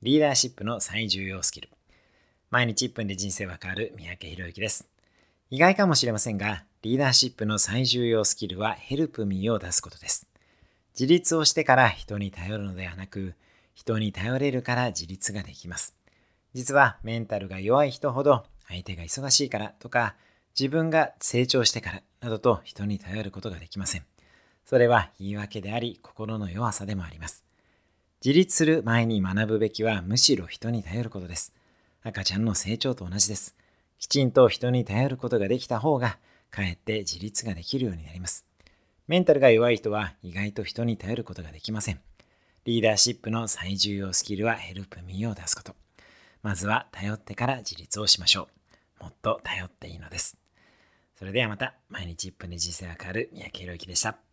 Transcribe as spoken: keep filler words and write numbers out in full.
リーダーシップの最重要スキル。毎日いっぷんで人生は変わる、三宅博之です。意外かもしれませんが、リーダーシップの最重要スキルはヘルプミーを出すことです。自立をしてから人に頼るのではなく、人に頼れるから自立ができます。実はメンタルが弱い人ほど、相手が忙しいからとか、自分が成長してからなどと人に頼ることができません。それは言い訳であり、心の弱さでもあります。自立する前に学ぶべきは、むしろ人に頼ることです。赤ちゃんの成長と同じです。きちんと人に頼ることができた方が、かえって自立ができるようになります。メンタルが弱い人は意外と人に頼ることができません。リーダーシップの最重要スキルはヘルプミーを出すこと。まずは頼ってから自立をしましょう。もっと頼っていいのです。それではまた、毎日いっぷんで人生が変わる、三宅宏之でした。